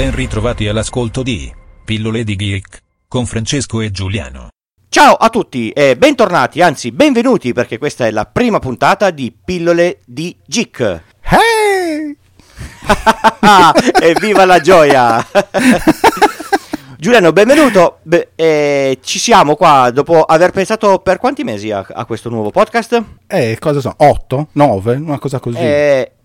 ben ritrovati all'ascolto di Pillole di Geek con Francesco e Giuliano. Ciao a tutti e bentornati, anzi benvenuti, perché questa è la prima puntata di Pillole di Geek. Hey! Evviva la gioia! Giuliano, benvenuto. Ci siamo qua dopo aver pensato per quanti mesi a questo nuovo podcast? Cosa sono? 8? 9? Una cosa così.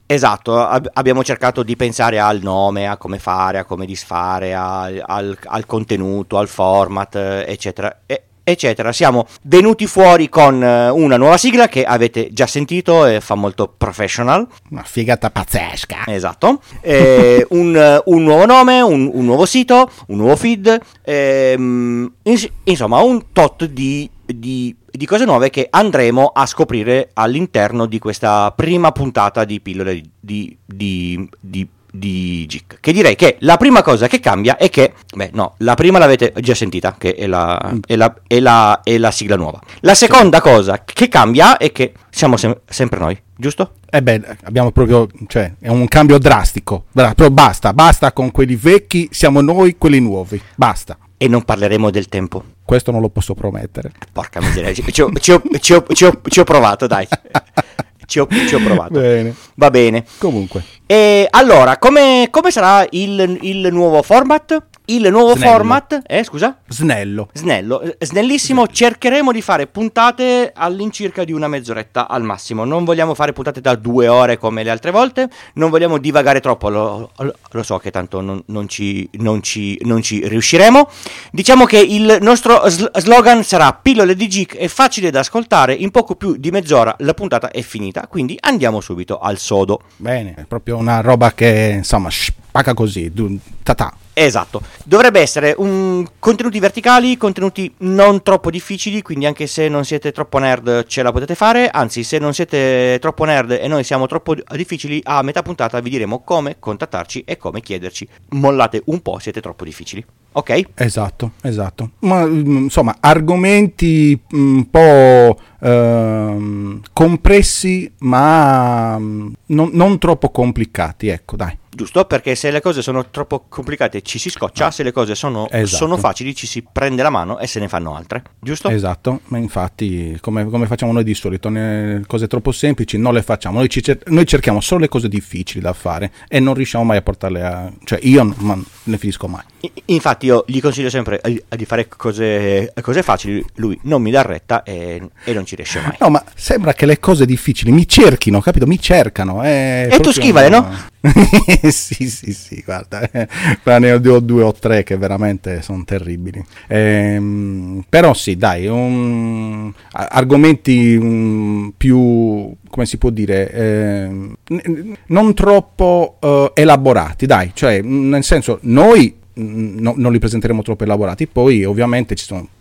Esatto, abbiamo cercato di pensare al nome, a come fare, a come disfare, al contenuto, al format, eccetera, eccetera. Siamo venuti fuori con una nuova sigla che avete già sentito e fa molto professional. Una figata pazzesca. Esatto. Un nuovo nome, un nuovo sito, un nuovo feed, insomma un tot di cose nuove che andremo a scoprire all'interno di questa prima puntata di Pillole di Geek. Che direi che la prima cosa che cambia è che, la prima l'avete già sentita, che è la sigla nuova. La seconda cosa che cambia è che siamo sempre noi, giusto? Abbiamo proprio, è un cambio drastico. Però basta con quelli vecchi, siamo noi quelli nuovi, basta. E non parleremo del tempo. Questo non lo posso promettere. Porca miseria, ci ho provato, dai. Ci ho provato. Bene. Va bene. Comunque. E allora, come sarà il nuovo format? Il nuovo format, scusa? Snellissimo. Cercheremo di fare puntate all'incirca di una mezz'oretta al massimo. Non vogliamo fare puntate da 2 ore come le altre volte. Non vogliamo divagare troppo. Lo so che tanto non ci riusciremo. Diciamo che il nostro slogan sarà: Pillole di Geek è facile da ascoltare. In poco più di mezz'ora la puntata è finita. Quindi andiamo subito al sodo. Bene, è proprio una roba che insomma spacca così. Tatà. Esatto, dovrebbe essere contenuti verticali, contenuti non troppo difficili, quindi anche se non siete troppo nerd ce la potete fare, anzi se non siete troppo nerd e noi siamo troppo difficili, a metà puntata vi diremo come contattarci e come chiederci. Mollate un po', siete troppo difficili, ok? Esatto, ma insomma argomenti un po' compressi ma non troppo complicati, ecco, dai. Giusto, perché se le cose sono troppo complicate ci si scoccia, se le cose sono facili ci si prende la mano e se ne fanno altre, giusto? Esatto, ma infatti come facciamo noi di solito, cose troppo semplici non le facciamo, noi cerchiamo solo le cose difficili da fare e non riusciamo mai a portarle ma ne finisco mai. Infatti io gli consiglio sempre di fare cose facili, lui non mi dà retta e non ci riesce mai. No, ma sembra che le cose difficili mi cerchino, capito? Mi cercano. E tu schivale, no? sì, guarda, ne ho 2 o 3 che veramente sono terribili, però sì, dai, argomenti più, come si può dire, non troppo elaborati, dai, nel senso, noi non li presenteremo troppo elaborati, poi ovviamente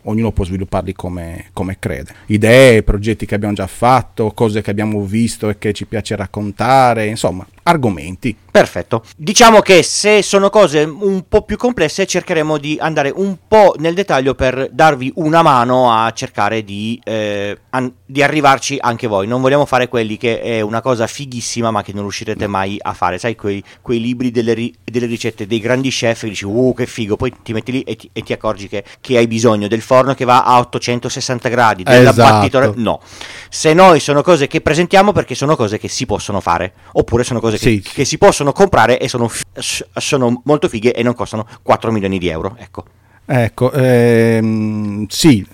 ognuno può svilupparli come crede, idee, progetti che abbiamo già fatto, cose che abbiamo visto e che ci piace raccontare, insomma argomenti. Perfetto, diciamo che se sono cose un po' più complesse cercheremo di andare un po' nel dettaglio per darvi una mano a cercare di arrivarci anche voi. Non vogliamo fare quelli che è una cosa fighissima ma che non riuscirete mai a fare, sai, quei libri delle ricette dei grandi chef che dici che figo, poi ti metti lì e ti accorgi che hai bisogno del forno che va a 860 gradi, dell'abbattitore. Esatto. No, se noi sono cose che presentiamo perché sono cose che si possono fare, oppure sono cose che si possono comprare e sono molto fighe e non costano 4 milioni di euro, ecco, sì,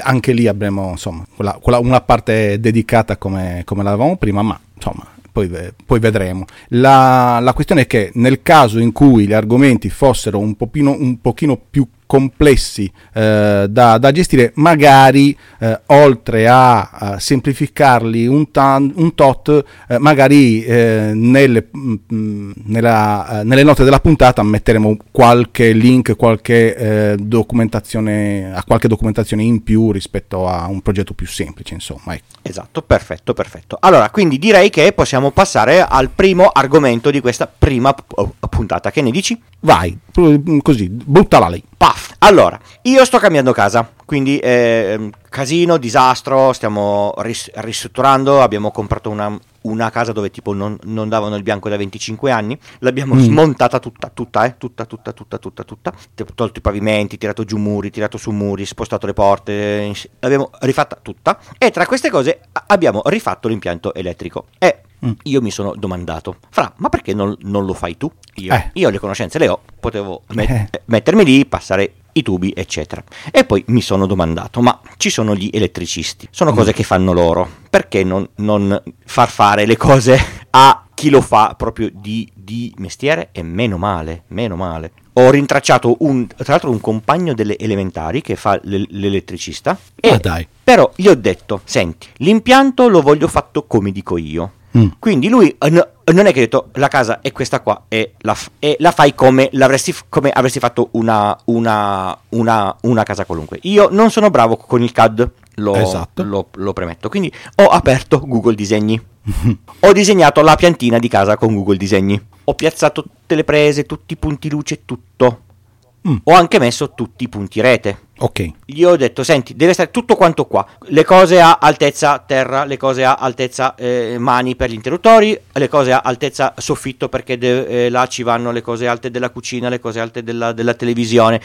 anche lì avremo insomma una parte dedicata come l'avevamo prima, ma insomma poi vedremo. La questione è che nel caso in cui gli argomenti fossero un pochino più complessi da gestire, magari oltre a semplificarli un tot, magari nelle note della puntata metteremo qualche link, qualche documentazione, a qualche documentazione in più rispetto a un progetto più semplice, insomma. Esatto, perfetto. Allora, quindi direi che possiamo passare al primo argomento di questa prima puntata. Che ne dici? Vai, così, buttala lì. Paf. Allora, io sto cambiando casa, quindi casino, disastro, stiamo ristrutturando, abbiamo comprato una casa dove tipo non davano il bianco da 25 anni, l'abbiamo smontata tutta, tolto i pavimenti, tirato giù muri, tirato su muri, spostato le porte, l'abbiamo rifatta tutta, e tra queste cose abbiamo rifatto l'impianto elettrico. Io mi sono domandato, Fra, ma perché non lo fai tu? Io le conoscenze le ho, potevo mettermi lì, passare i tubi, eccetera. E poi mi sono domandato, ma ci sono gli elettricisti, sono cose che fanno loro, perché non far fare le cose a chi lo fa proprio di mestiere? E meno male. Ho rintracciato tra l'altro un compagno delle elementari che fa l'elettricista, dai. Però gli ho detto, senti, l'impianto lo voglio fatto come dico io. Quindi lui non è che ha detto la casa è questa qua e la fai come avresti fatto una casa qualunque. Io non sono bravo con il CAD, esatto. Lo premetto, quindi ho aperto Google Disegni, ho disegnato la piantina di casa con Google Disegni, ho piazzato tutte le prese, tutti i punti luce, tutto. Ho anche messo tutti i punti rete. Ok. Gli ho detto, senti, deve stare tutto quanto qua. Le cose a altezza terra, le cose a altezza mani per gli interruttori, le cose a altezza soffitto perché là ci vanno le cose alte della cucina, le cose alte della televisione.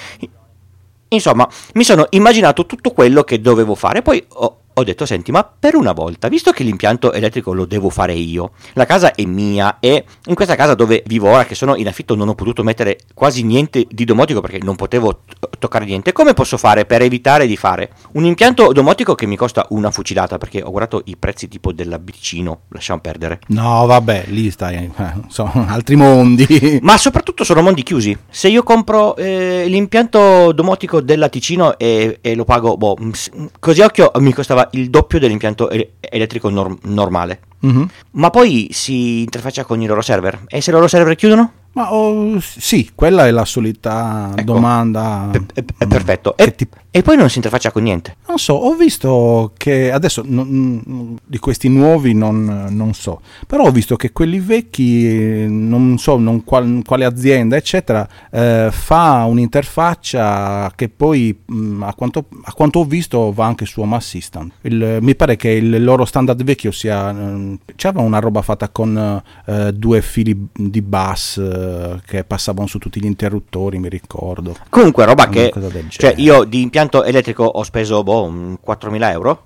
Insomma, mi sono immaginato tutto quello che dovevo fare. Poi ho detto, senti, ma per una volta, visto che l'impianto elettrico lo devo fare io, la casa è mia e in questa casa dove vivo ora, che sono in affitto, non ho potuto mettere quasi niente di domotico perché non potevo toccare niente. Come posso fare per evitare di fare un impianto domotico che mi costa una fucilata? Perché ho guardato i prezzi tipo della BTicino, lasciamo perdere. No, vabbè, lì stai, sono altri mondi. Ma soprattutto sono mondi chiusi. Se io compro l'impianto domotico della Ticino e lo pago, così occhio mi costava il doppio dell'impianto elettrico normale. Ma poi si interfaccia con i loro server, e se i loro server chiudono? Ma sì, quella è la solita domanda. È perfetto. E poi non si interfaccia con niente. Non so, ho visto che adesso di questi nuovi non so, però ho visto che quelli vecchi, non so quale azienda eccetera, fa un'interfaccia che poi a quanto ho visto va anche su Home Assistant. Mi pare che il loro standard vecchio sia, c'era una roba fatta con due fili di bus che passavano su tutti gli interruttori, mi ricordo. Comunque roba che, cioè, io di impianto elettrico ho speso 4.000 euro.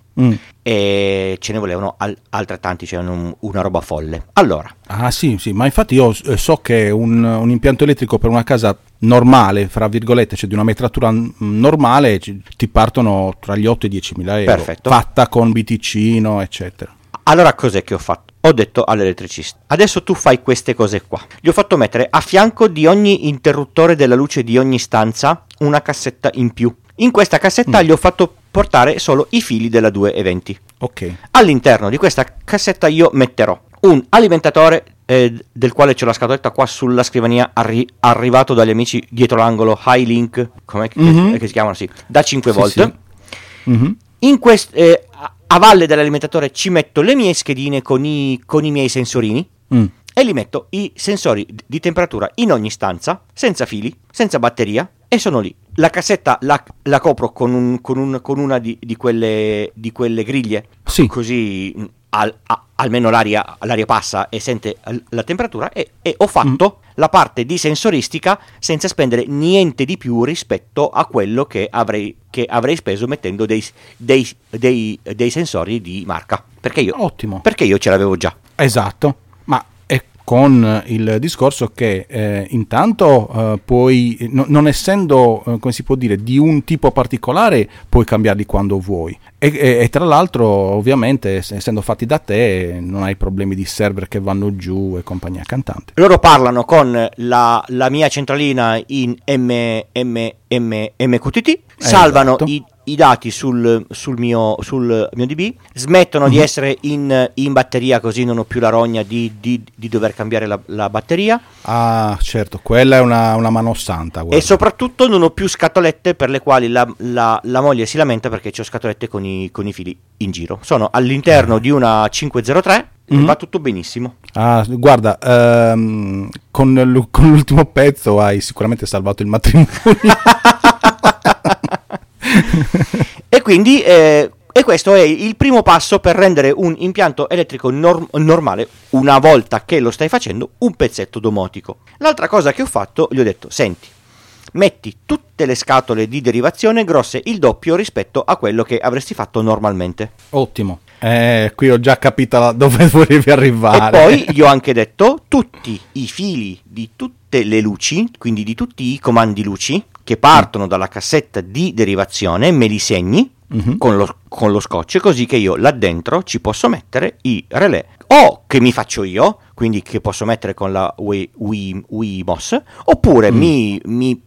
E ce ne volevano altrettanti, cioè una roba folle. Allora, sì, ma infatti io so che un impianto elettrico per una casa normale, fra virgolette, cioè di una metratura normale, ti partono tra gli 8 e i 10.000 euro. Perfetto. Fatta con BTicino, eccetera. Allora cos'è che ho fatto? Ho detto all'elettricista, adesso tu fai queste cose qua. Gli ho fatto mettere a fianco di ogni interruttore della luce di ogni stanza una cassetta in più. In questa cassetta gli ho fatto portare solo i fili della 220. Ok. All'interno di questa cassetta io metterò un alimentatore, del quale c'è la scatoletta qua sulla scrivania, arrivato dagli amici dietro l'angolo, Hi-Link, come che si chiamano, sì, da 5 volt. Sì. In questo a valle dell'alimentatore ci metto le mie schedine con i miei sensorini, e li metto i sensori di temperatura in ogni stanza, senza fili, senza batteria, e sono lì. La cassetta la copro con una di quelle griglie, sì. Così almeno l'aria passa e sente la temperatura, e ho fatto la parte di sensoristica senza spendere niente di più rispetto a quello che avrei speso mettendo dei sensori di marca, perché io ce l'avevo già. Esatto. Ma con il discorso che intanto puoi, non essendo, come si può dire, di un tipo particolare, puoi cambiarli quando vuoi, e tra l'altro ovviamente essendo fatti da te non hai problemi di server che vanno giù e compagnia cantante. Loro parlano con la mia centralina in MQTT, salvano esatto. i i dati sul mio DB, smettono di essere in batteria, così non ho più la rogna di dover cambiare la batteria. Ah, certo, quella è una mano santa, guarda. E soprattutto non ho più scatolette per le quali la moglie si lamenta perché c'ho scatolette con i fili in giro. Sono all'interno di una 503. Va tutto benissimo. Ah, guarda, con l'ultimo pezzo hai sicuramente salvato il matrimonio. E quindi e questo è il primo passo per rendere un impianto elettrico normale, una volta che lo stai facendo, un pezzetto domotico. L'altra cosa che ho fatto, gli ho detto: senti, metti tutte le scatole di derivazione grosse il doppio rispetto a quello che avresti fatto normalmente. Ottimo. Qui ho già capito dove volevi arrivare. E poi gli ho anche detto: tutti i fili di tutte le luci, quindi di tutti i comandi luci che partono dalla cassetta di derivazione, me li segni con lo scotch, così che io là dentro ci posso mettere i relè o che mi faccio io, quindi che posso mettere con la WiMOS, oppure mi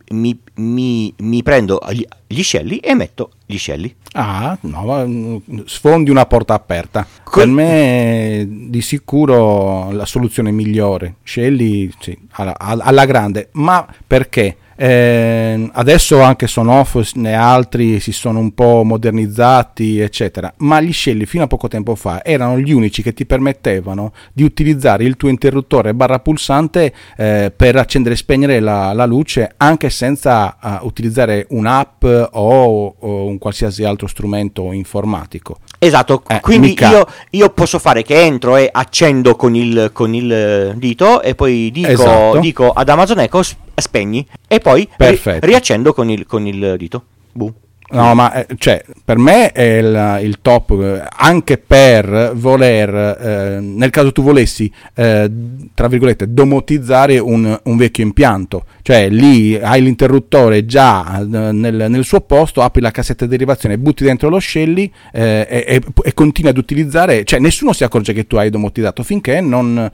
prendo gli scelli e metto gli scelli. Ah, no, sfondi una porta aperta. Per me è di sicuro la soluzione migliore. Scelli, sì, alla grande, ma perché? Adesso anche Sonoff e altri si sono un po' modernizzati eccetera, ma gli scelli fino a poco tempo fa erano gli unici che ti permettevano di utilizzare il tuo interruttore barra pulsante per accendere e spegnere la luce anche senza utilizzare un'app o un qualsiasi altro strumento informatico. Esatto, quindi io posso fare che entro e accendo con il dito e poi dico ad Amazon Echo spegni e poi riaccendo con il dito. No, ma cioè, per me è il top, anche per voler nel caso tu volessi tra virgolette domotizzare un vecchio impianto, cioè lì hai l'interruttore già nel suo posto, apri la cassetta di derivazione, butti dentro lo scelli e continui ad utilizzare, cioè nessuno si accorge che tu hai domotizzato finché non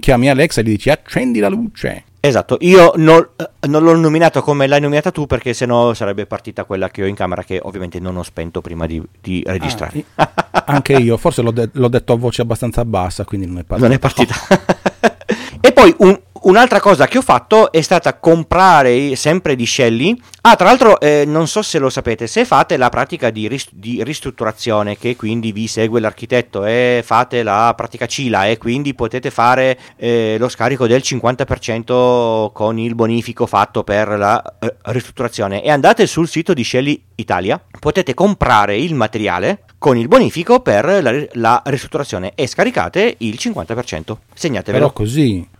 chiami Alexa e gli dici accendi la luce. Esatto, io non l'ho nominato come l'hai nominata tu perché sennò sarebbe partita quella che ho in camera, che ovviamente non ho spento prima di registrare. Anche io, forse l'ho detto a voce abbastanza bassa, quindi non è partita. E poi un'altra cosa che ho fatto è stata comprare sempre di Shelly. Ah, tra l'altro non so se lo sapete, se fate la pratica di ristrutturazione, che quindi vi segue l'architetto, e fate la pratica CILA e quindi potete fare lo scarico del 50% con il bonifico fatto per la ristrutturazione, e andate sul sito di Shelly Italia, potete comprare il materiale con il bonifico per la ristrutturazione e scaricate il 50%. Segnatevelo. Però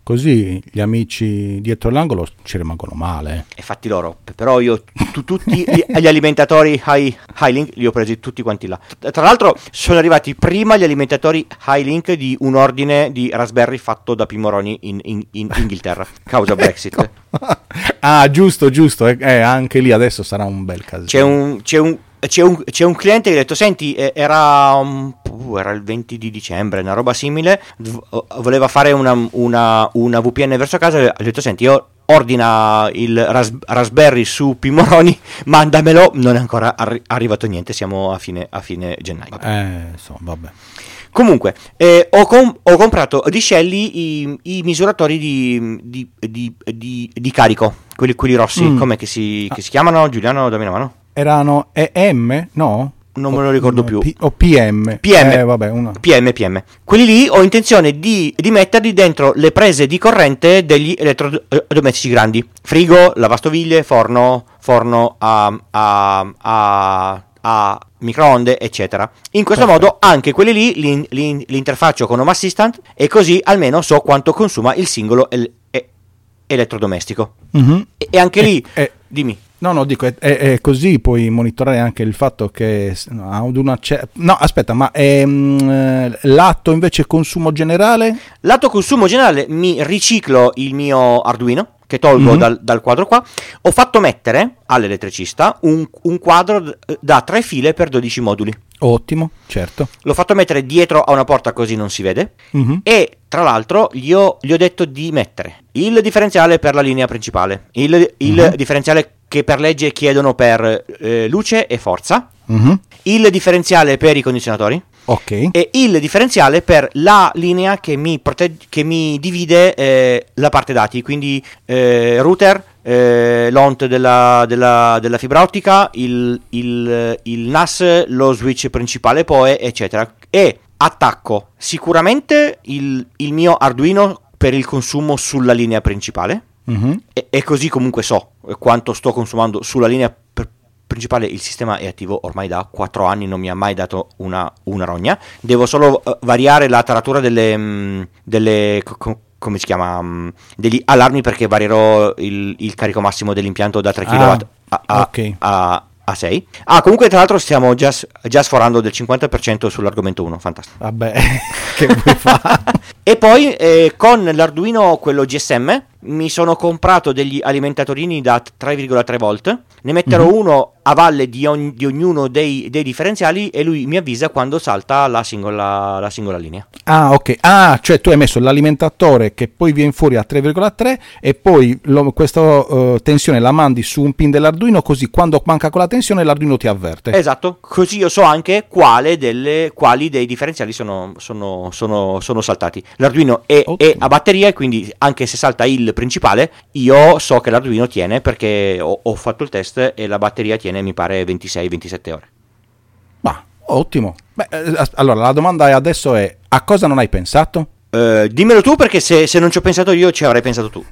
così gli amici dietro l'angolo ci rimangono male. E fatti loro. Però io tutti gli alimentatori Hi-Link li ho presi tutti quanti là. Tra l'altro sono arrivati prima gli alimentatori Hi-Link di un ordine di Raspberry fatto da Pimoroni in Inghilterra, causa Brexit. Ecco. Ah, giusto. Anche lì adesso sarà un bel casino. C'è un cliente che ha detto: senti, era il 20 di dicembre, una roba simile, voleva fare una VPN verso casa, e ha detto: senti, io ordina il Raspberry su Pimoroni, mandamelo. Non è ancora arrivato niente, siamo a fine gennaio. Vabbè. Comunque, ho comprato di Shelly i misuratori di carico, quelli rossi, com'è che si chiamano? Giuliano, dammi una mano. Erano EM? No? Non me lo ricordo più. O PM. PM. Quelli lì ho intenzione di metterli dentro le prese di corrente degli elettrodomestici grandi. Frigo, lavastoviglie, forno a microonde, eccetera. In questo modo anche quelli lì li interfaccio con Home Assistant e così almeno so quanto consuma il singolo elettrodomestico. Mm-hmm. E anche lì, dimmi. No, dico, è così puoi monitorare anche il fatto che no, aspetta, ma è lato invece consumo generale? Lato consumo generale mi riciclo il mio Arduino, che tolgo dal quadro qua, ho fatto mettere all'elettricista un quadro da 3 file per 12 moduli. Ottimo, certo. L'ho fatto mettere dietro a una porta così non si vede, e tra l'altro gli ho detto di mettere il differenziale per la linea principale, il differenziale che per legge chiedono per luce e forza, il differenziale per i condizionatori, e il differenziale per la linea che mi divide la parte dati, quindi router, l'ont della fibra ottica, il NAS, lo switch principale poi, eccetera. E attacco sicuramente il mio Arduino per il consumo sulla linea principale, e così comunque so quanto sto consumando sulla linea principale. Il sistema è attivo ormai da 4 anni, non mi ha mai dato una rogna. Devo solo variare la taratura delle come si chiama, degli allarmi, perché varierò il carico massimo dell'impianto da 3 kW a 6. Comunque tra l'altro stiamo già sforando del 50% sull'argomento 1, fantastico. Vabbè, che vuoi fare? E poi con l'Arduino, quello GSM, mi sono comprato degli alimentatorini da 3,3 volt. Ne metterò uno a valle di ognuno dei differenziali, e lui mi avvisa quando salta la singola linea. Cioè tu hai messo l'alimentatore che poi viene fuori a 3,3 e poi questa tensione la mandi su un pin dell'Arduino, così quando manca quella tensione l'Arduino ti avverte. Esatto, così io so anche quali dei differenziali sono saltati. L'Arduino è a batteria, e quindi anche se salta il principale io so che l'Arduino tiene, perché ho fatto il test e la batteria tiene mi pare 26-27 ore. Ma ottimo. Beh, allora la domanda adesso è: a cosa non hai pensato? Dimmelo tu, perché se non ci ho pensato io ci avrei pensato tu.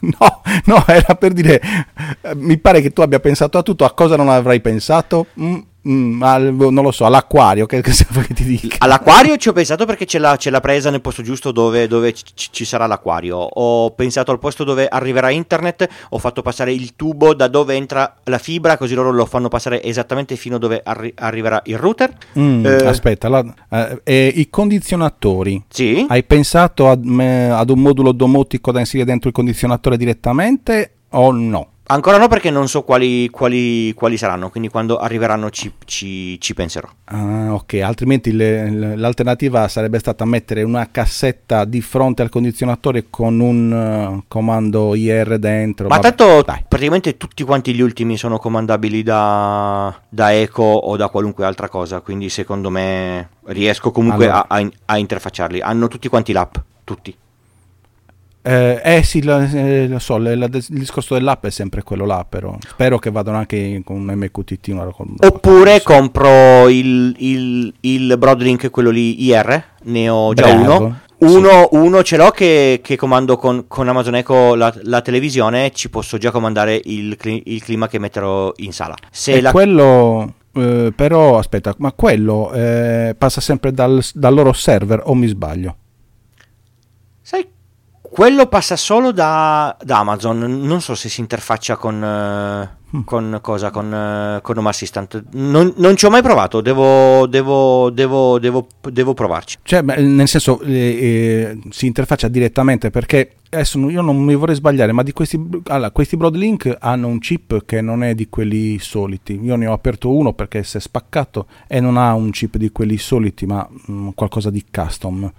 no era per dire, mi pare che tu abbia pensato a tutto. A cosa non avrai pensato? Non lo so, all'acquario, che ti dica? All'acquario ci ho pensato, perché c'è la presa nel posto giusto dove ci sarà l'acquario. Ho pensato al posto dove arriverà internet, ho fatto passare il tubo da dove entra la fibra, così loro lo fanno passare esattamente fino a dove arriverà il router. Aspetta, i condizionatori. Sì? Hai pensato ad un modulo domotico da inserire dentro il condizionatore direttamente o no? Ancora no, perché non so quali saranno, quindi quando arriveranno ci penserò. Altrimenti l'alternativa sarebbe stata mettere una cassetta di fronte al condizionatore con un comando IR dentro. Ma tanto praticamente tutti quanti gli ultimi sono comandabili da Echo o da qualunque altra cosa, quindi secondo me riesco comunque a interfacciarli. Hanno tutti quanti l'app, tutti. Sì, lo so, il discorso dell'app è sempre quello là, però spero che vadano anche con un MQTT oppure compro il Broadlink, quello lì IR, ne ho già uno ce l'ho che comando con Amazon Echo la televisione. Ci posso già comandare il clima che metterò in sala. Quello però aspetta, ma quello passa sempre dal loro server, o mi sbaglio? Sai, quello passa solo da Amazon, non so se si interfaccia con Home Assistant. Non ci ho mai provato, devo provarci. Cioè, nel senso, si interfaccia direttamente, perché adesso io non mi vorrei sbagliare, ma di questi Broadlink hanno un chip che non è di quelli soliti. Io ne ho aperto uno perché si è spaccato e non ha un chip di quelli soliti, ma qualcosa di custom.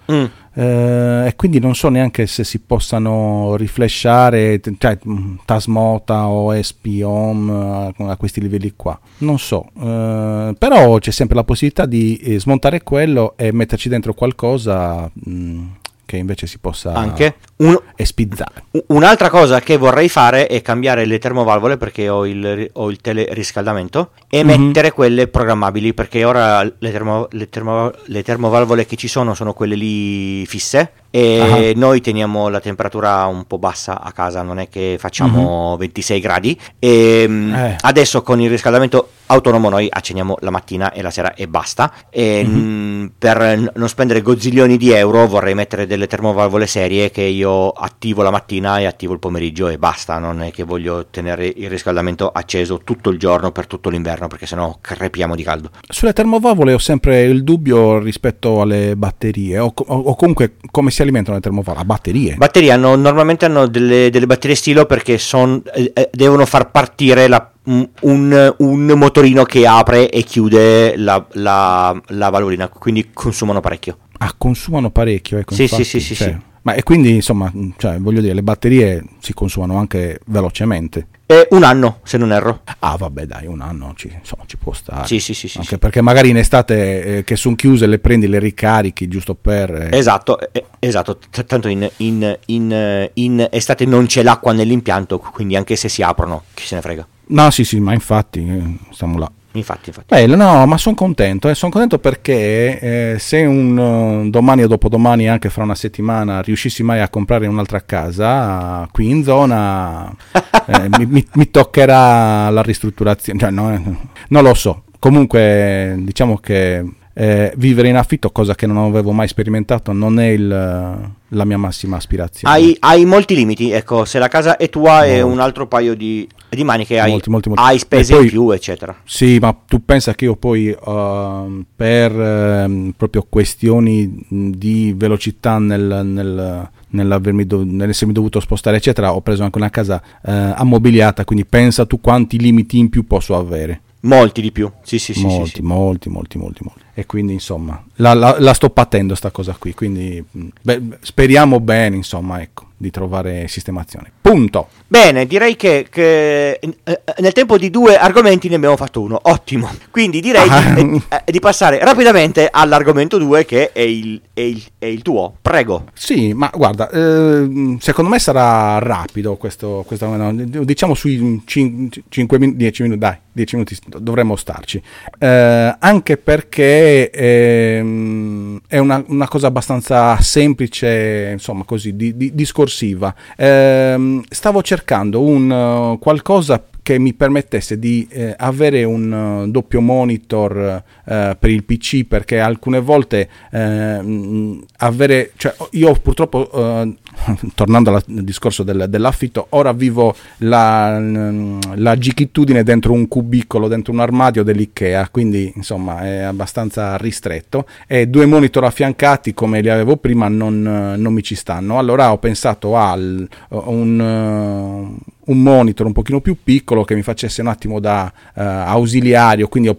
E quindi non so neanche se si possano riflashare, cioè Tasmota o ESP Home a questi livelli qua, non so, però c'è sempre la possibilità di smontare quello e metterci dentro qualcosa che invece si possa anche espizzare. Un'altra cosa che vorrei fare è cambiare le termovalvole, perché ho il teleriscaldamento, e mettere quelle programmabili, perché ora le termovalvole che ci sono quelle lì fisse, e noi teniamo la temperatura un po' bassa a casa, non è che facciamo 26 gradi, e adesso con il riscaldamento autonomo noi accendiamo la mattina e la sera e basta, e per non spendere gozzilioni di euro vorrei mettere delle termovalvole serie che io attivo la mattina e attivo il pomeriggio e basta. Non è che voglio tenere il riscaldamento acceso tutto il giorno per tutto l'inverno, perché sennò crepiamo di caldo. Sulle termovalvole ho sempre il dubbio rispetto alle batterie, o comunque come sia alimentano le termofane? A batterie? Batterie hanno, normalmente hanno delle batterie stilo, perché devono far partire un motorino che apre e chiude la valvolina, quindi consumano parecchio. Ah, consumano parecchio, ecco. Sì, infatti, sì. Cioè, sì. Ma e quindi, insomma, cioè, voglio dire, le batterie si consumano anche velocemente. Un anno, se non erro. Ah, vabbè, dai, un anno ci può stare. Sì. Anche perché magari in estate che sono chiuse le prendi, le ricarichi giusto per... Esatto. Tanto in estate non c'è l'acqua nell'impianto, quindi anche se si aprono, chi se ne frega. No, sì, ma infatti stiamo là. Infatti. Bello, no, ma sono contento. Sono contento perché se un domani o dopodomani, anche fra una settimana, riuscissi mai a comprare un'altra casa qui in zona, mi toccherà la ristrutturazione. Cioè, no, non lo so. Comunque, diciamo che vivere in affitto, cosa che non avevo mai sperimentato, non è la mia massima aspirazione. Hai molti limiti, ecco, se la casa è tua è un altro paio di maniche, molti. Hai spese poi, in più, eccetera. Sì, ma tu pensa che io poi per proprio questioni di velocità nell'essermi dovuto spostare, eccetera, ho preso anche una casa ammobiliata, quindi pensa tu quanti limiti in più posso avere. Molti di più, sì. Molti. E quindi, insomma, la sto patendo sta cosa qui, quindi speriamo bene, insomma, ecco, di trovare sistemazione. Punto. Bene, direi che nel tempo di due argomenti ne abbiamo fatto uno, ottimo. Quindi direi di passare rapidamente all'argomento 2, che è il tuo, prego. Sì, ma guarda, secondo me sarà rapido questo no, diciamo sui 10 minuti dovremmo starci, anche perché è una cosa abbastanza semplice, insomma, così, discorso. Stavo cercando un qualcosa che mi permettesse di avere un doppio monitor per il PC, perché alcune volte io purtroppo tornando al discorso dell'affitto, ora vivo la gichitudine dentro un cubicolo, dentro un armadio dell'IKEA, quindi insomma è abbastanza ristretto, e due monitor affiancati come li avevo prima non mi ci stanno. Allora ho pensato a un monitor un pochino più piccolo che mi facesse un attimo da ausiliario, quindi ho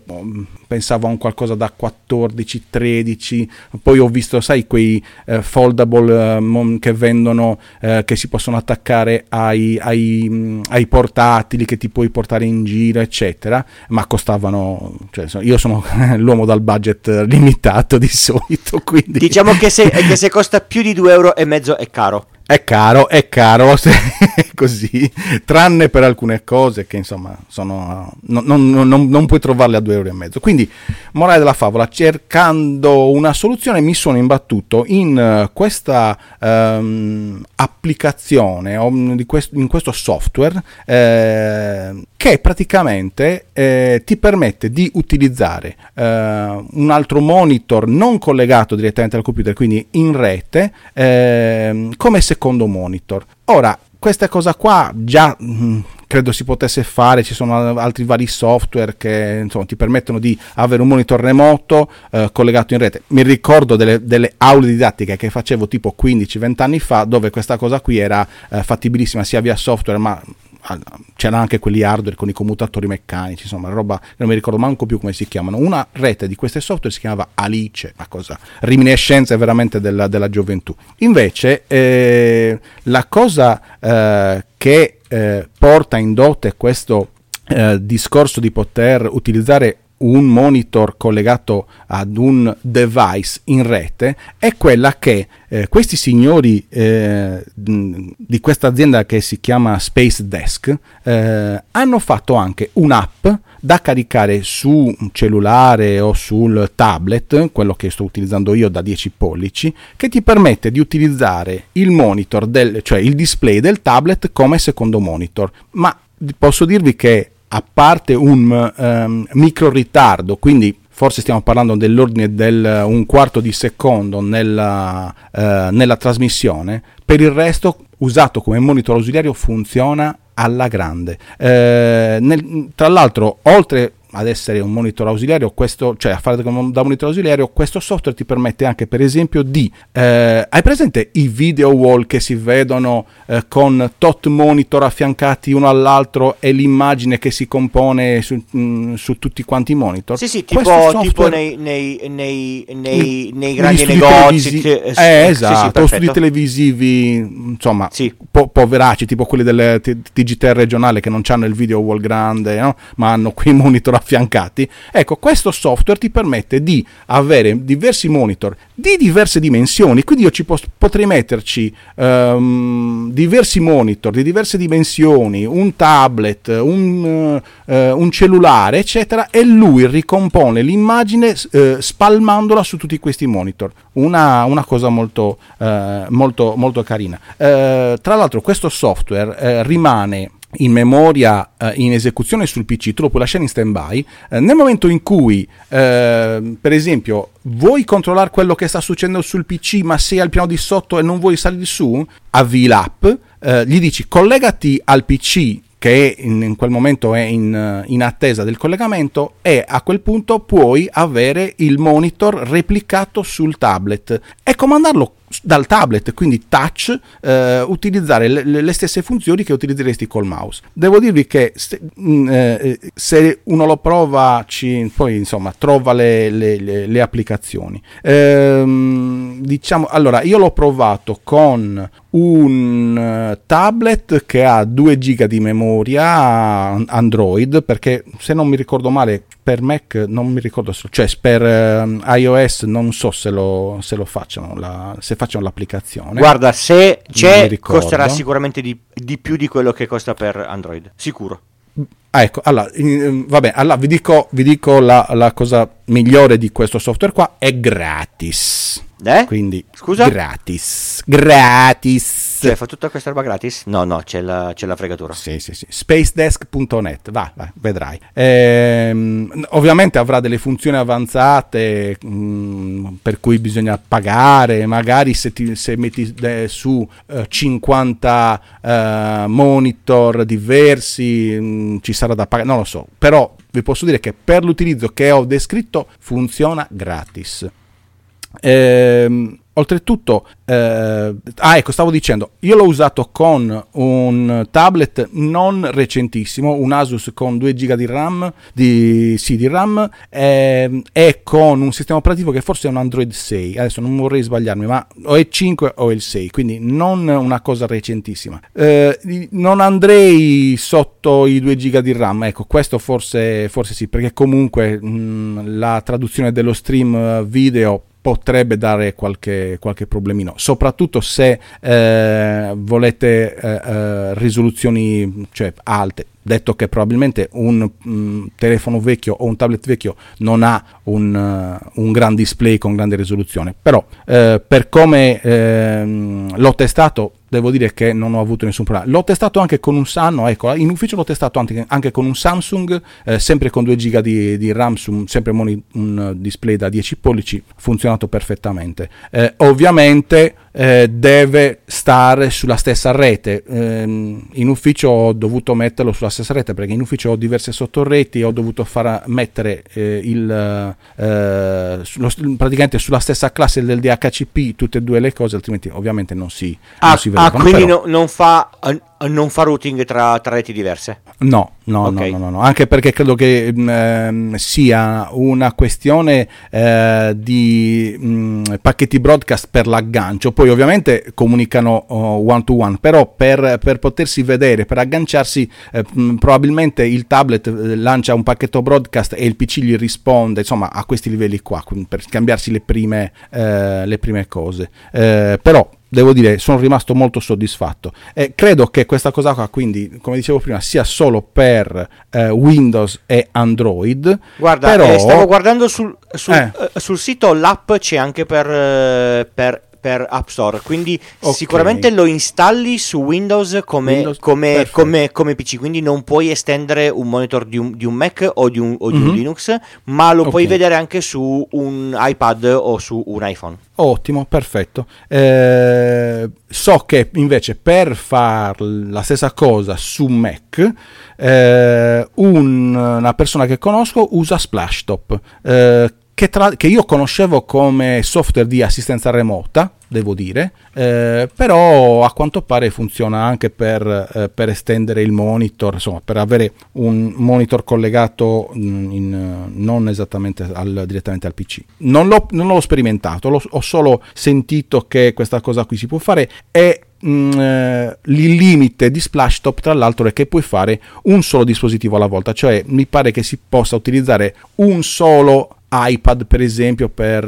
pensavo a un qualcosa da 14-13, poi ho visto, sai, quei foldable che vendono, che si possono attaccare ai portatili, che ti puoi portare in giro, eccetera, ma costavano, cioè, io sono l'uomo dal budget limitato di solito, quindi diciamo che se costa più di 2,5 euro è caro. È caro, così, tranne per alcune cose che, insomma, sono non puoi trovarle a 2,5 euro. Quindi, morale della favola, cercando una soluzione mi sono imbattuto in questa applicazione, in questo software che praticamente ti permette di utilizzare un altro monitor non collegato direttamente al computer, quindi in rete, come secondo monitor. Ora, questa cosa qua già credo si potesse fare, ci sono altri vari software che, insomma, ti permettono di avere un monitor remoto collegato in rete. Mi ricordo delle aule didattiche che facevo tipo 15-20 anni fa, dove questa cosa qui era fattibilissima sia via software, ma c'erano anche quelli hardware con i commutatori meccanici, insomma, roba che non mi ricordo manco più come si chiamano. Una rete di queste software si chiamava Alice, una cosa, reminiscenza veramente della gioventù. Invece la cosa che porta in dote questo discorso di poter utilizzare un monitor collegato ad un device in rete è quella che questi signori di questa azienda che si chiama Space Desk hanno fatto anche un'app da caricare su un cellulare o sul tablet, quello che sto utilizzando io da 10 pollici, che ti permette di utilizzare il monitor, cioè il display del tablet come secondo monitor. Ma posso dirvi che, a parte un micro ritardo, quindi forse stiamo parlando dell'ordine del un quarto di secondo nella trasmissione, per il resto, usato come monitor ausiliario, funziona alla grande. Tra l'altro, oltre ad essere un monitor ausiliario, questo, cioè a fare da monitor ausiliario, questo software ti permette anche, per esempio, di hai presente i video wall che si vedono con tot monitor affiancati uno all'altro e l'immagine che si compone su tutti quanti i monitor? Sì, sì, tipo nei grandi negozi, esatto, sì, studi televisivi, insomma, sì, poveracci, tipo quelli del TGTR regionale, che non hanno il video wall grande, no? Ma hanno quei monitor affiancati. Ecco, questo software ti permette di avere diversi monitor di diverse dimensioni, quindi io ci potrei metterci diversi monitor di diverse dimensioni, un tablet, un cellulare, eccetera, e lui ricompone l'immagine spalmandola su tutti questi monitor. Una cosa molto molto molto carina. Tra l'altro questo software rimane in memoria in esecuzione sul PC, tu lo puoi lasciare in standby nel momento in cui per esempio vuoi controllare quello che sta succedendo sul PC ma sei al piano di sotto e non vuoi salire su, avvii l'app, gli dici collegati al PC che in quel momento è in attesa del collegamento, e a quel punto puoi avere il monitor replicato sul tablet e comandarlo dal tablet, quindi touch, utilizzare le stesse funzioni che utilizzeresti col mouse. Devo dirvi che se uno lo prova, poi insomma trova le applicazioni. Diciamo, allora, io l'ho provato con un tablet che ha 2 giga di memoria Android, perché se non mi ricordo male per Mac non mi ricordo, cioè per iOS non so se lo facciano, se facciano l'applicazione. Guarda, se c'è costerà sicuramente di più di quello che costa per Android, sicuro. Ah, ecco, allora, vabbè, allora vi dico la cosa migliore di questo software qua: è gratis. Quindi, scusa? Gratis. Cioè, fa tutta questa roba gratis? No, c'è la fregatura. Sì. Spacedesk.net, vai, vedrai. Ovviamente avrà delle funzioni avanzate per cui bisogna pagare. Magari se metti su 50 monitor diversi, ci sarà da pagare, non lo so. Però vi posso dire che per l'utilizzo che ho descritto funziona gratis. Oltretutto, ecco, stavo dicendo, io l'ho usato con un tablet non recentissimo, un Asus con 2 giga di RAM, di RAM, e con un sistema operativo che forse è un Android 6, adesso non vorrei sbagliarmi, ma o è 5 o è il 6, quindi non una cosa recentissima. Non andrei sotto i 2 giga di RAM, ecco, questo forse sì, perché comunque la traduzione dello stream video potrebbe dare qualche problemino, soprattutto se volete risoluzioni, cioè, alte. Detto che probabilmente un telefono vecchio o un tablet vecchio non ha un gran display con grande risoluzione, però per come l'ho testato devo dire che non ho avuto nessun problema. L'ho testato anche con un Sanno, ecco, in ufficio l'ho testato anche con un Samsung, sempre con 2 giga di RAM, sempre un display da 10 pollici, funzionato perfettamente. Ovviamente deve stare sulla stessa rete, in ufficio ho dovuto metterlo sulla stessa rete perché in ufficio ho diverse sottoreti, ho dovuto mettere praticamente sulla stessa classe del DHCP tutte e due le cose, altrimenti ovviamente non si vedono. Quindi non fa routing tra reti diverse? No, okay. No, anche perché credo che sia una questione di pacchetti broadcast per l'aggancio. Poi ovviamente comunicano one to one, però per potersi vedere, per agganciarsi, probabilmente il tablet lancia un pacchetto broadcast e il PC gli risponde, insomma, a questi livelli qua, per scambiarsi le prime cose. Però devo dire, sono rimasto molto soddisfatto. Credo che questa cosa qua, quindi, come dicevo prima, sia solo per Windows e Android. Guarda, però stavo guardando sul sito, l'app c'è anche per per App Store, quindi okay, sicuramente lo installi su Windows come PC, quindi non puoi estendere un monitor di un Mac o di un Linux, ma lo puoi vedere anche su un iPad o su un iPhone. Ottimo, perfetto. So che invece per fare la stessa cosa su Mac, una persona che conosco usa Splashtop, che io conoscevo come software di assistenza remota, devo dire, però a quanto pare funziona anche per estendere il monitor, insomma per avere un monitor collegato non esattamente direttamente al PC. Non l'ho sperimentato, ho solo sentito che questa cosa qui si può fare, e il limite di Splashtop tra l'altro è che puoi fare un solo dispositivo alla volta, cioè mi pare che si possa utilizzare un solo iPad per esempio per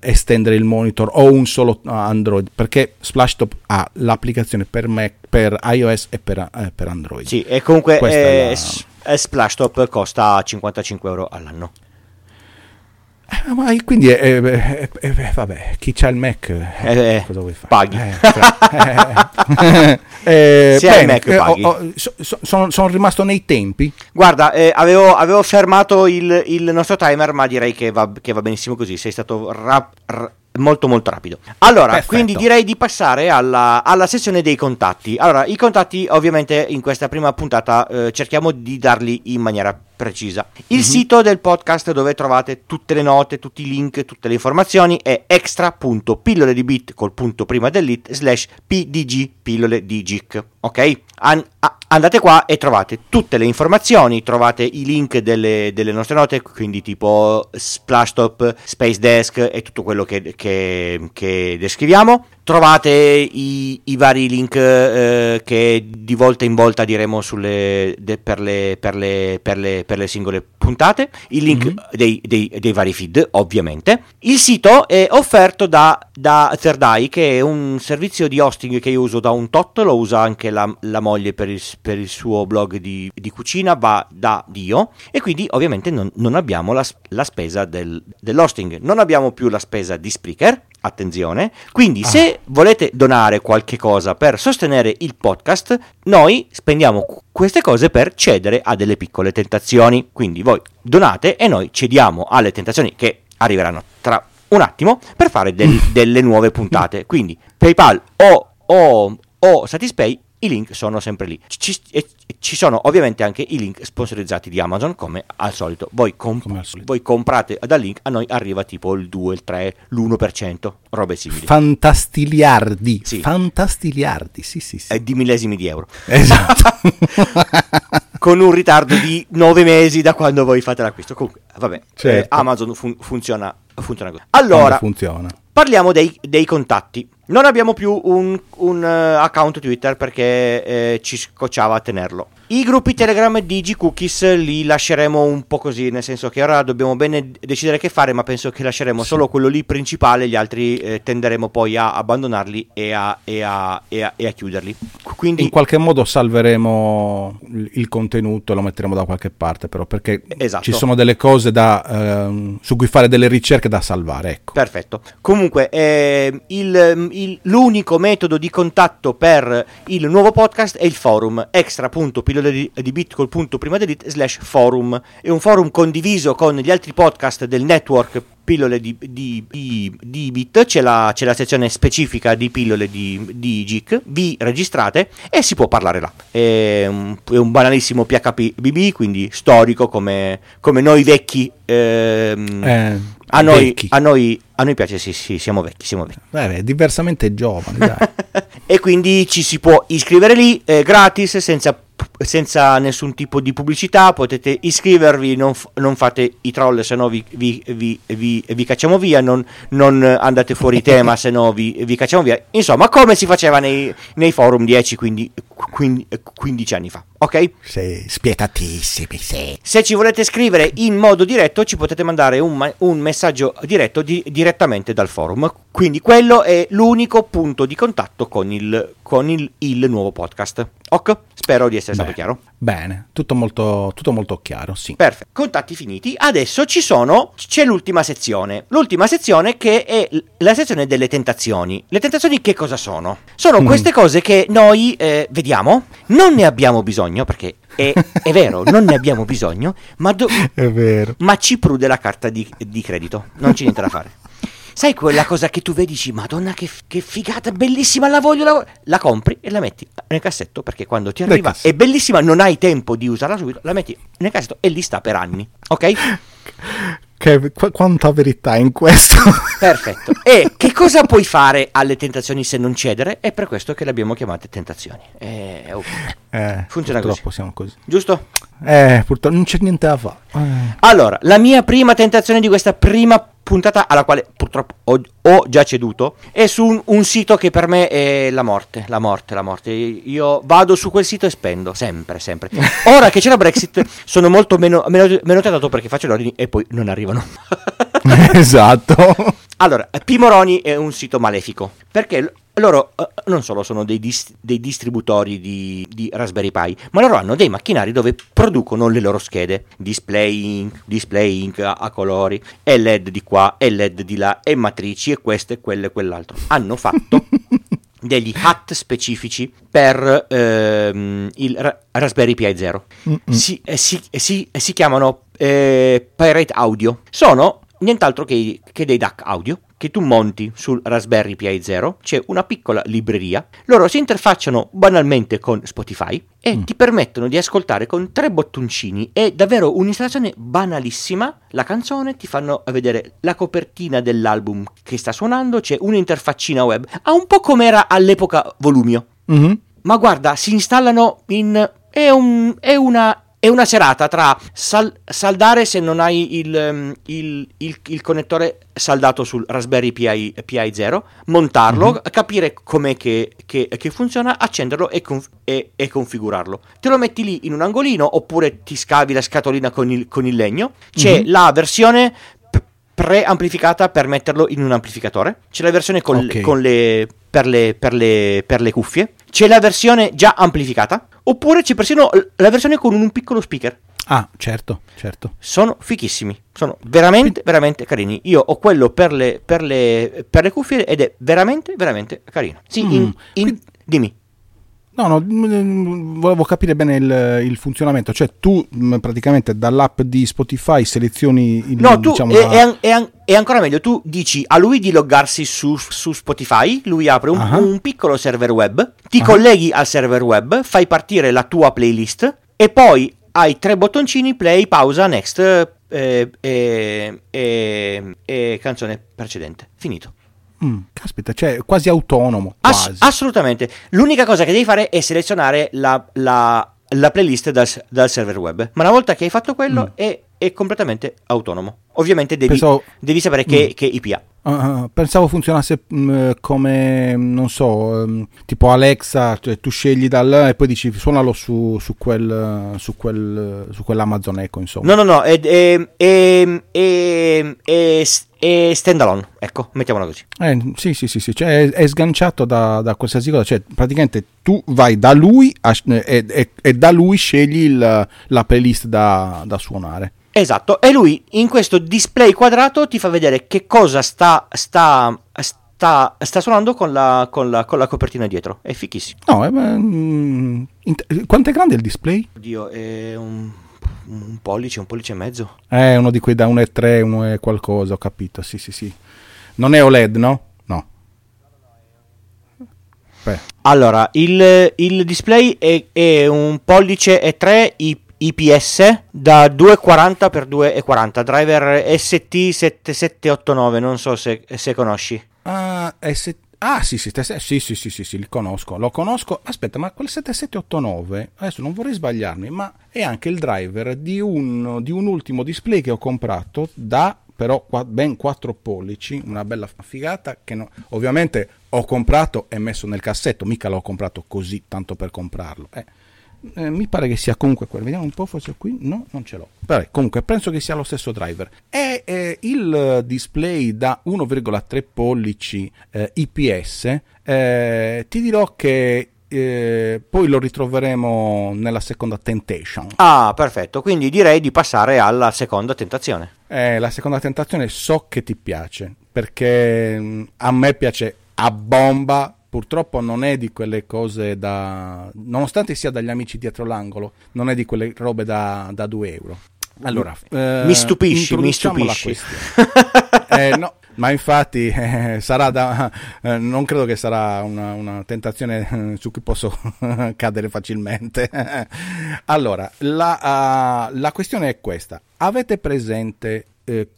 estendere il monitor, o un solo Android, perché Splashtop ha l'applicazione per Mac, per iOS e per Android. Sì, e comunque Splashtop costa 55 euro all'anno. Ma quindi vabbè, chi c'ha il Mac cosa vuoi fare? Paghi. Se hai il Mac paghi. Sono rimasto nei tempi. Guarda, avevo fermato il nostro timer, ma direi che va benissimo così. Sei stato molto molto rapido. Allora, perfetto, quindi direi di passare alla sessione dei contatti. Allora, i contatti ovviamente in questa prima puntata cerchiamo di darli in maniera precisa. Il sito del podcast, dove trovate tutte le note, tutti i link, tutte le informazioni, è extra.pilloledibit.it/pdg pillole di geek. Ok? Andate qua e trovate tutte le informazioni, trovate i link delle nostre note, quindi tipo Splashtop, Space Desk e tutto quello che descriviamo. Trovate i vari link che di volta in volta diremo per le singole puntate, il link dei vari feed ovviamente. Il sito è offerto da Zerdai, che è un servizio di hosting che io uso da un tot, lo usa anche la moglie per il suo blog di cucina, va da Dio, e quindi ovviamente non abbiamo la spesa dell'hosting, non abbiamo più la spesa di Spreaker. Attenzione, quindi se volete donare qualche cosa per sostenere il podcast, noi spendiamo queste cose per cedere a delle piccole tentazioni, quindi voi donate e noi cediamo alle tentazioni che arriveranno tra un attimo per fare delle nuove puntate, quindi PayPal o Satispay, i link sono sempre lì. Ci sono ovviamente anche i link sponsorizzati di Amazon, come al solito. Voi comprate dal link, a noi arriva tipo il 2, il 3, l'1%, robe simili. Fantastiliardi, sì. Fantastiliardi, sì. Di millesimi di euro. Esatto. Con un ritardo di 9 mesi da quando voi fate l'acquisto. Comunque, vabbè, certo. Amazon funziona così. Allora, parliamo dei contatti. Non abbiamo più un account Twitter perché ci scocciava a tenerlo. I gruppi Telegram di DigiCookies li lasceremo un po' così, nel senso che ora dobbiamo bene decidere che fare, ma penso che lasceremo solo quello lì principale, gli altri tenderemo poi a abbandonarli e a chiuderli. Quindi in qualche modo salveremo il contenuto e lo metteremo da qualche parte, però, perché ci sono delle cose su cui fare delle ricerche da salvare, ecco. Perfetto. Comunque l'unico metodo di contatto per il nuovo podcast è il forum extra.pilloledibit.it/forum. È un forum condiviso con gli altri podcast del network Pillole di Bit. C'è la sezione specifica di Pillole di Geek. Vi registrate e si può parlare là. È un banalissimo PHPBB, quindi storico come noi vecchi. A noi piace, sì, siamo vecchi. Beh, diversamente giovani, dai. E quindi ci si può iscrivere lì, gratis, senza nessun tipo di pubblicità. Potete iscrivervi, non fate i troll, se no vi cacciamo via, non andate fuori tema, se no vi cacciamo via, insomma come si faceva nei forum 10-15 anni fa, ok? Sì, spietatissimi, sì. Se ci volete scrivere in modo diretto ci potete mandare un messaggio diretto direttamente dal forum, quindi quello è l'unico punto di contatto con il nuovo podcast, ok? Spero di essere stato chiaro. Bene, tutto molto chiaro, sì. Perfetto, contatti finiti. Adesso c'è l'ultima sezione che è la sezione delle tentazioni. Le tentazioni che cosa sono? Sono queste cose che noi vediamo, non ne abbiamo bisogno, perché è vero, non ne abbiamo bisogno, è vero. Ma ci prude la carta di credito, non c'è niente da fare. Sai quella cosa che tu vedi, dici, Madonna che figata, bellissima, la voglio, la compri e la metti nel cassetto, perché quando ti arriva è bellissima, non hai tempo di usarla subito, la metti nel cassetto e lì sta per anni, ok? Quanta verità in questo. Perfetto. E che cosa puoi fare alle tentazioni se non cedere? È per questo che le abbiamo chiamate tentazioni. Funziona così. Siamo così. Giusto? Purtroppo non c'è niente da fare. Allora, la mia prima tentazione di questa prima puntata, alla quale purtroppo ho già ceduto, è su un sito che per me è la morte. Io vado su quel sito e spendo sempre. Ora che c'è la Brexit sono molto meno tentato, perché faccio gli ordini e poi non arrivano. Esatto. Allora, Pimoroni è un sito malefico, perché loro non solo sono dei distributori di Raspberry Pi, ma loro hanno dei macchinari dove producono le loro schede, display ink a colori, e LED di qua, e LED di là, e matrici, e queste, quelle, quell'altro. Hanno fatto degli hat specifici per il Raspberry Pi Zero. Si chiamano Pirate Audio. Sono nient'altro che dei DAC audio che tu monti sul Raspberry Pi Zero. C'è una piccola libreria, loro si interfacciano banalmente con Spotify e ti permettono di ascoltare con 3 bottoncini. È davvero un'installazione banalissima. La canzone, ti fanno vedere la copertina dell'album che sta suonando, c'è un'interfaccina web, un po' come era all'epoca Volumio. Ma guarda, si installano in... È una serata tra saldare se non hai il connettore saldato sul Raspberry Pi Zero, montarlo, capire com'è che funziona, accenderlo e configurarlo. Te lo metti lì in un angolino, oppure ti scavi la scatolina con il legno. C'è la versione preamplificata per metterlo in un amplificatore, c'è la versione per le cuffie, c'è la versione già amplificata, oppure c'è persino la versione con un piccolo speaker. Ah, certo. Sono fichissimi, sono veramente carini. Io ho quello per le cuffie ed è veramente carino. Sì, dimmi. No, volevo capire bene il funzionamento. Cioè tu praticamente dall'app di Spotify selezioni il... No, diciamo, tu è ancora meglio, tu dici a lui di loggarsi su Spotify, lui apre un piccolo server web, ti colleghi al server web, fai partire la tua playlist e poi hai 3 bottoncini, play, pausa, next e canzone precedente. Finito. Caspita, cioè quasi autonomo. Quasi. Assolutamente. L'unica cosa che devi fare è selezionare la playlist dal server web. Ma una volta che hai fatto quello è completamente autonomo. Ovviamente devi sapere che IP ha. Pensavo funzionasse come, non so, tipo Alexa, cioè tu scegli e poi dici suonalo su quell'Amazon Echo, insomma. No, è standalone, ecco, mettiamola così. Sì, cioè è sganciato da qualsiasi cosa, cioè praticamente tu vai da lui e da lui scegli la playlist da suonare. Esatto, e lui in questo display quadrato ti fa vedere che cosa sta suonando con la copertina dietro. È fichissimo. No, quanto è grande il display? Oddio, è un pollice e mezzo. È uno di quei da 1,3, 1 e qualcosa, ho capito, sì. Non è OLED, no? No. Beh. Allora, il display è un pollice e 3 IPS da 240x240, driver ST7789, non so se conosci. Sì, lo conosco. Aspetta, ma quel 7789, adesso non vorrei sbagliarmi, ma è anche il driver di un ultimo display che ho comprato da però ben 4 pollici, una bella figata che ovviamente ho comprato e messo nel cassetto, mica l'ho comprato così tanto per comprarlo. Mi pare che sia comunque quello, vediamo un po', forse qui, no, non ce l'ho. Vabbè, comunque penso che sia lo stesso driver. È il display da 1,3 pollici IPS, ti dirò che poi lo ritroveremo nella seconda tentation. Ah, perfetto, quindi direi di passare alla seconda tentazione. La seconda tentazione so che ti piace, perché a me piace a bomba. Purtroppo non è di quelle cose da... nonostante sia dagli amici dietro l'angolo, non è di quelle robe da 2 euro. Allora, mi stupisci. No, ma infatti sarà da... non credo che sarà una tentazione su cui posso cadere facilmente. Allora, la questione è questa. Avete presente...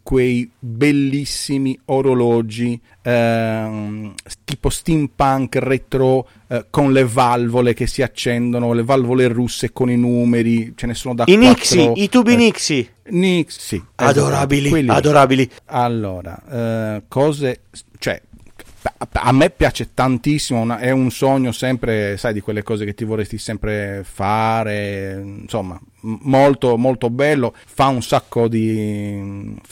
quei bellissimi orologi tipo steampunk retro con le valvole che si accendono, le valvole russe con i numeri, ce ne sono da 4. I tubi Nixie. Nixie, adorabili, quelli. Adorabili. Allora, cose, cioè a me piace tantissimo, è un sogno sempre, sai, di quelle cose che ti vorresti sempre fare, insomma, molto molto bello, fa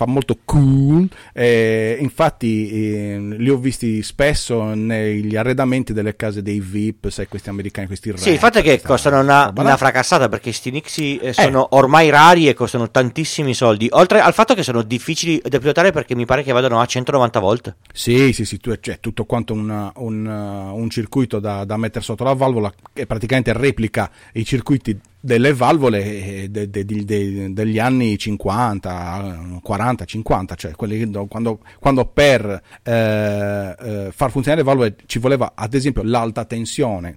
molto cool, infatti li ho visti spesso negli arredamenti delle case dei VIP, sai, questi americani, questi rap, sì, il fatto è che costano una fracassata, perché sti Nixie sono ormai rari e costano tantissimi soldi, oltre al fatto che sono difficili da pilotare, perché mi pare che vadano a 190 volt. Sì, cioè, tutto quanto un circuito da mettere sotto la valvola che praticamente replica i circuiti delle valvole degli anni 50, 40, 50, cioè quelli quando per far funzionare le valvole ci voleva ad esempio l'alta tensione,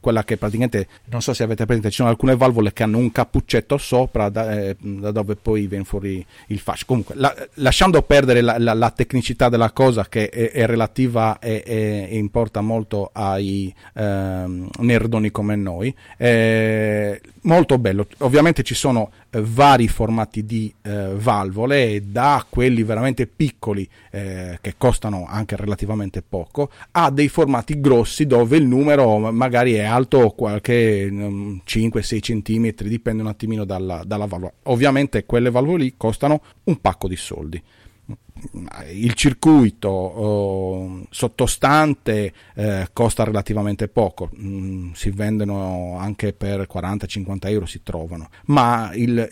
quella che praticamente, non so se avete presente, ci sono alcune valvole che hanno un cappuccetto sopra da dove poi viene fuori il fascio. Comunque, lasciando perdere la tecnicità della cosa, che è relativa e importa molto ai nerdoni come noi, molto bello. Ovviamente ci sono vari formati di valvole, da quelli veramente piccoli che costano anche relativamente poco, a dei formati grossi dove il numero magari è alto qualche 5-6 centimetri, dipende un attimino dalla valvola. Ovviamente quelle valvole lì costano un pacco di soldi. Il circuito sottostante costa relativamente poco, si vendono anche per 40-50 euro, si trovano, ma il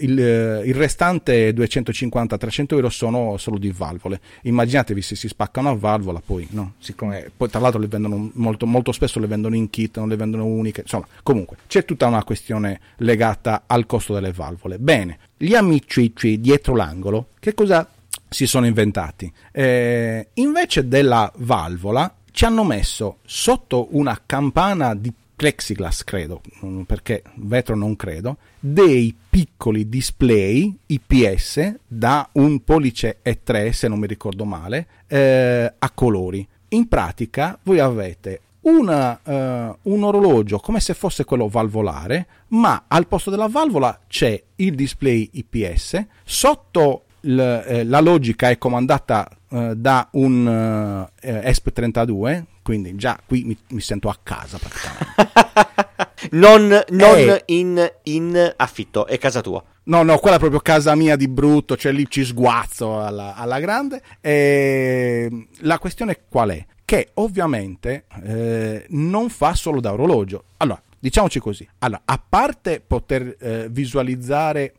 restante 250-300 euro sono solo di valvole. Immaginatevi se si spacca una valvola, poi no, siccome poi tra l'altro le vendono molto, molto spesso, le vendono in kit, non le vendono uniche, insomma, comunque c'è tutta una questione legata al costo delle valvole. Bene, gli amici dietro l'angolo che cosa si sono inventati? Invece della valvola ci hanno messo sotto una campana di plexiglass, credo, perché vetro non credo, dei piccoli display IPS da 1,3 pollici, se non mi ricordo male, a colori. In pratica voi avete un orologio come se fosse quello valvolare, ma al posto della valvola c'è il display IPS, sotto la logica è comandata da un ESP32, quindi già qui mi sento a casa praticamente. non in affitto, è casa tua. No, quella è proprio casa mia di brutto, cioè lì ci sguazzo alla grande. E la questione qual è? Che ovviamente non fa solo da orologio. Allora, diciamoci così. Allora, a parte poter visualizzare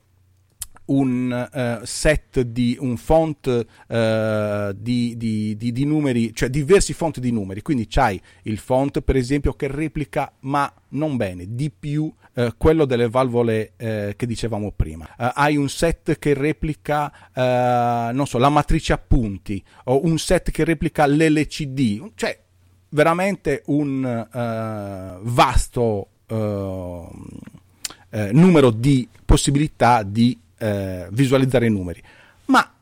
un set di un font di numeri, cioè diversi font di numeri, quindi c'hai il font per esempio che replica, ma non bene, di più quello delle valvole che dicevamo prima, hai un set che replica non so, la matrice a punti, o un set che replica l'LCD, cioè veramente un vasto numero di possibilità di visualizzare i numeri, ma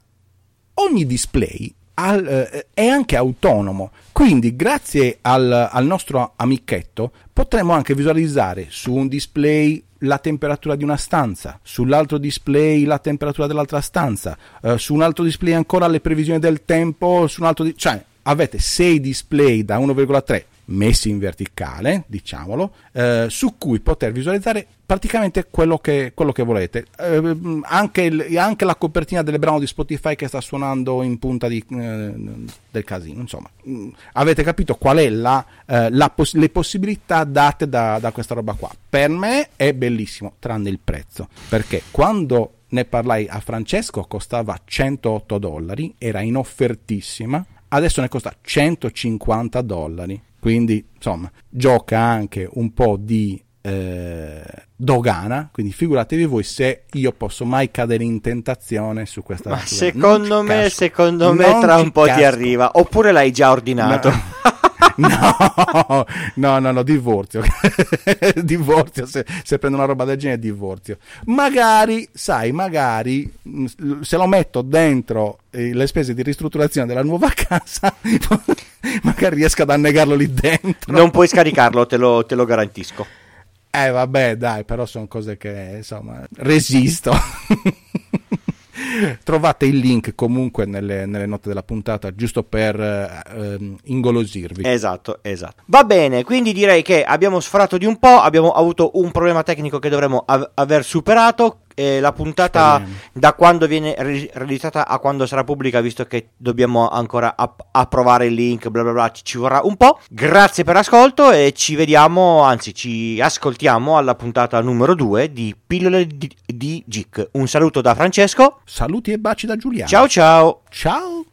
ogni display è anche autonomo, quindi grazie al nostro amichetto potremo anche visualizzare su un display la temperatura di una stanza, sull'altro display la temperatura dell'altra stanza, su un altro display ancora le previsioni del tempo, su un altro cioè avete 6 display da 1,3 messi in verticale, diciamolo, su cui poter visualizzare praticamente quello che volete, anche la copertina del brano di Spotify che sta suonando in punta del casino. Insomma, avete capito qual è le possibilità date da questa roba qua. Per me è bellissimo, tranne il prezzo, perché quando ne parlai a Francesco costava $108, era in offertissima, adesso ne costa $150, quindi insomma gioca anche un po' di dogana, quindi figuratevi voi se io posso mai cadere in tentazione su questa. Ma secondo me tra un po' ti arriva, oppure l'hai già ordinato? No, divorzio. Divorzio, se prendo una roba del genere divorzio. Magari, se lo metto dentro le spese di ristrutturazione della nuova casa, magari riesco ad annegarlo lì dentro. Non puoi scaricarlo, te lo garantisco. Vabbè, dai, però sono cose che, insomma, resisto. Trovate il link comunque nelle note della puntata, giusto per ingolosirvi. Esatto. Va bene, quindi direi che abbiamo sforato di un po', abbiamo avuto un problema tecnico che dovremmo aver superato. La puntata da quando viene realizzata a quando sarà pubblica, visto che dobbiamo ancora approvare il link, bla bla bla, ci vorrà un po'. Grazie per l'ascolto e ci vediamo, anzi ci ascoltiamo alla puntata numero 2 di Pillole di Geek. Un saluto da Francesco. Saluti e baci da Giuliano. Ciao ciao. Ciao.